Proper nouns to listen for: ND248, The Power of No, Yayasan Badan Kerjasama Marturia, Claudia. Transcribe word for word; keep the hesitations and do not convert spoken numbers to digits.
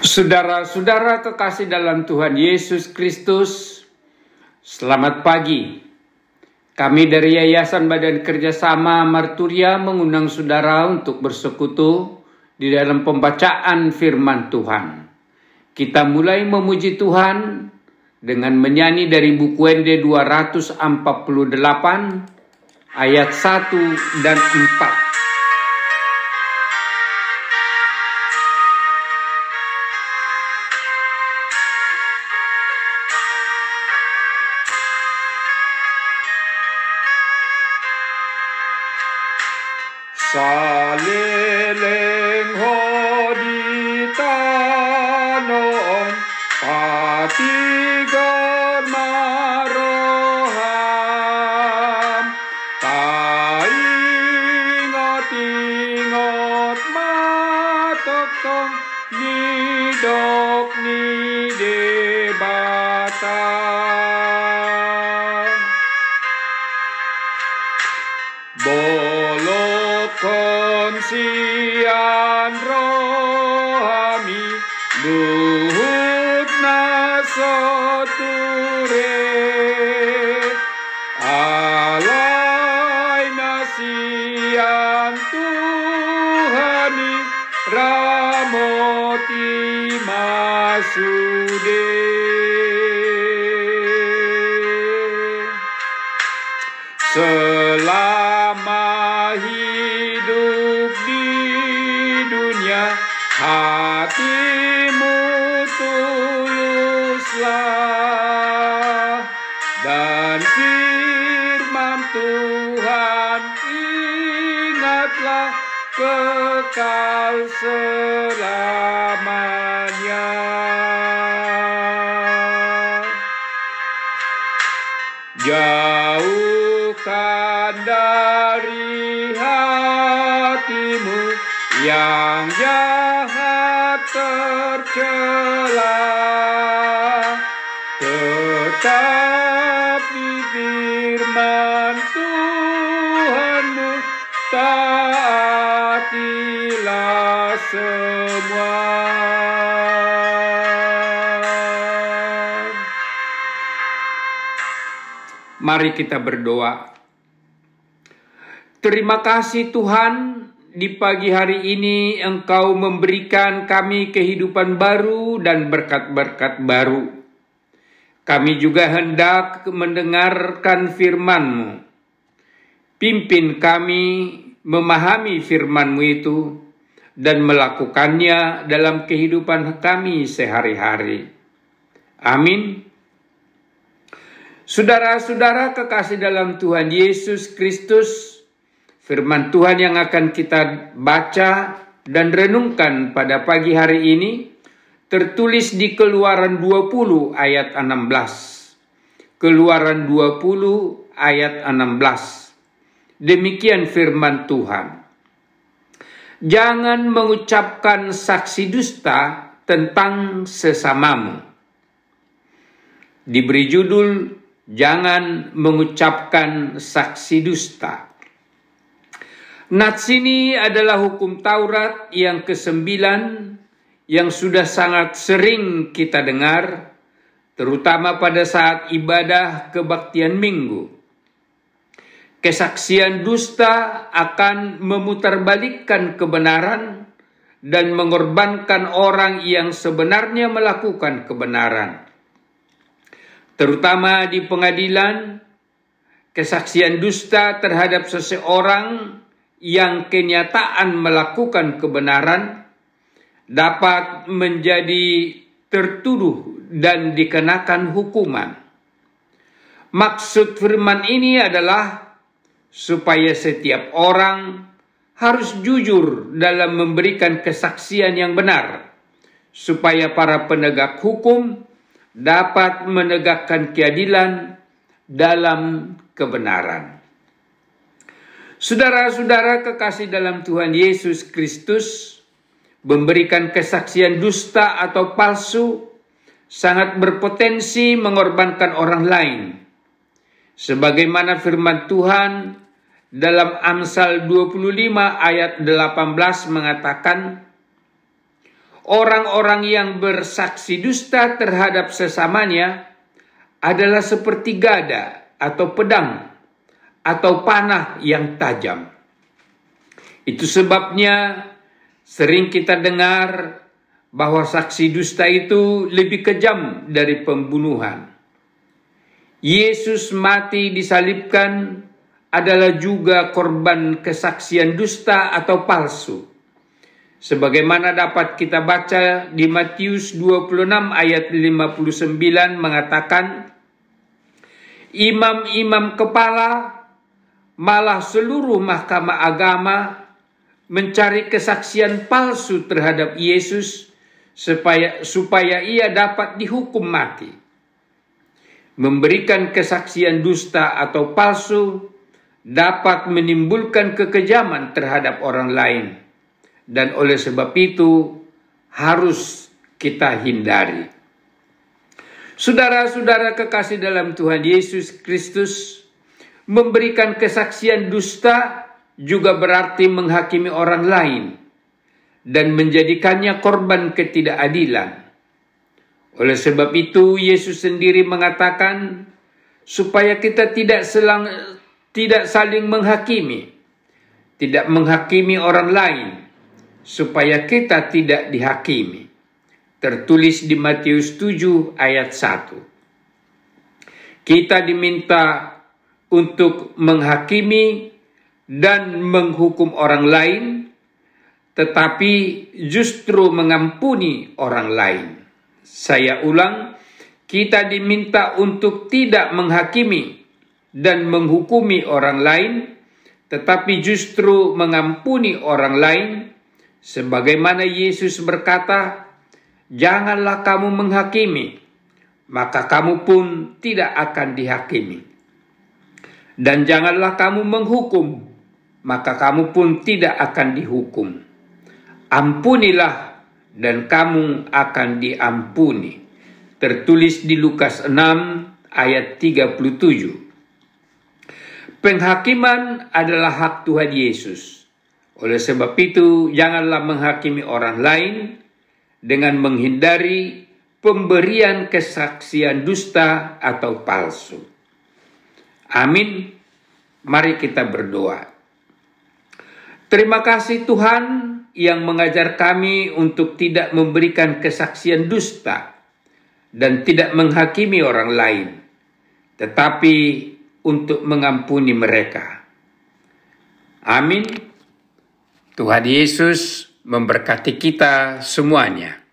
Saudara-saudara kekasih dalam Tuhan Yesus Kristus, selamat pagi. Kami dari Yayasan Badan Kerjasama Marturia mengundang saudara untuk bersekutu di dalam pembacaan firman Tuhan. Kita mulai memuji Tuhan dengan menyanyi dari buku N D dua empat delapan ayat satu dan empat. Saleleng ho di tanong patigar maroham taingat-ingat matokong nidok nidebatan bolo konsian rohami luhut nasoture alai nasian Tuhani ramoti masude selama hidup di dunia, hatimu tuluslah dan firman Tuhan ingatlah kekal selamanya. Jauhkan dari hatimu yang jahat tercela, tetapi firman Tuhanmu taatilah semua. Mari kita berdoa. Terima kasih Tuhan, di pagi hari ini Engkau memberikan kami kehidupan baru dan berkat-berkat baru. Kami juga hendak mendengarkan firman-Mu. Pimpin kami memahami firman-Mu itu dan melakukannya dalam kehidupan kami sehari-hari. Amin. Saudara-saudara kekasih dalam Tuhan Yesus Kristus, firman Tuhan yang akan kita baca dan renungkan pada pagi hari ini tertulis di Keluaran dua puluh ayat enam belas. Keluaran dua puluh ayat enam belas. Demikian firman Tuhan. Jangan mengucapkan saksi dusta tentang sesamamu. Diberi judul Jangan mengucapkan saksi dusta. Nats ini adalah hukum Taurat yang kesembilan yang sudah sangat sering kita dengar, terutama pada saat ibadah kebaktian Minggu. Kesaksian dusta akan memutarbalikkan kebenaran dan mengorbankan orang yang sebenarnya melakukan kebenaran. Terutama di pengadilan, kesaksian dusta terhadap seseorang yang kenyataan melakukan kebenaran dapat menjadi tertuduh dan dikenakan hukuman. Maksud firman ini adalah supaya setiap orang harus jujur dalam memberikan kesaksian yang benar, supaya para penegak hukum dapat menegakkan keadilan dalam kebenaran. Saudara-saudara kekasih dalam Tuhan Yesus Kristus, memberikan kesaksian dusta atau palsu sangat berpotensi mengorbankan orang lain. Sebagaimana firman Tuhan dalam Amsal dua puluh lima ayat delapan belas mengatakan, orang-orang yang bersaksi dusta terhadap sesamanya adalah seperti gada atau pedang atau panah yang tajam. Itu sebabnya sering kita dengar bahwa saksi dusta itu lebih kejam dari pembunuhan. Yesus mati disalibkan adalah juga korban kesaksian dusta atau palsu. Sebagaimana dapat kita baca di Matius dua puluh enam ayat lima puluh sembilan mengatakan, imam-imam kepala malah seluruh mahkamah agama mencari kesaksian palsu terhadap Yesus supaya supaya ia dapat dihukum mati. Memberikan kesaksian dusta atau palsu dapat menimbulkan kekejaman terhadap orang lain. Dan oleh sebab itu harus kita hindari. Saudara-saudara kekasih dalam Tuhan Yesus Kristus, memberikan kesaksian dusta juga berarti menghakimi orang lain dan menjadikannya korban ketidakadilan. Oleh sebab itu Yesus sendiri mengatakan supaya kita tidak selang, tidak saling menghakimi, tidak menghakimi orang lain, supaya kita tidak dihakimi. Tertulis di Matius tujuh ayat satu. Kita diminta untuk menghakimi dan menghukum orang lain, tetapi justru mengampuni orang lain. Saya ulang, kita diminta untuk tidak menghakimi dan menghukumi orang lain, tetapi justru mengampuni orang lain. Sebagaimana Yesus berkata, janganlah kamu menghakimi, maka kamu pun tidak akan dihakimi. Dan janganlah kamu menghukum, maka kamu pun tidak akan dihukum. Ampunilah dan kamu akan diampuni. Tertulis di Lukas enam ayat tiga puluh tujuh. Penghakiman adalah hak Tuhan Yesus. Oleh sebab itu, janganlah menghakimi orang lain dengan menghindari pemberian kesaksian dusta atau palsu. Amin. Mari kita berdoa. Terima kasih Tuhan yang mengajar kami untuk tidak memberikan kesaksian dusta dan tidak menghakimi orang lain, tetapi untuk mengampuni mereka. Amin. Tuhan Yesus memberkati kita semuanya.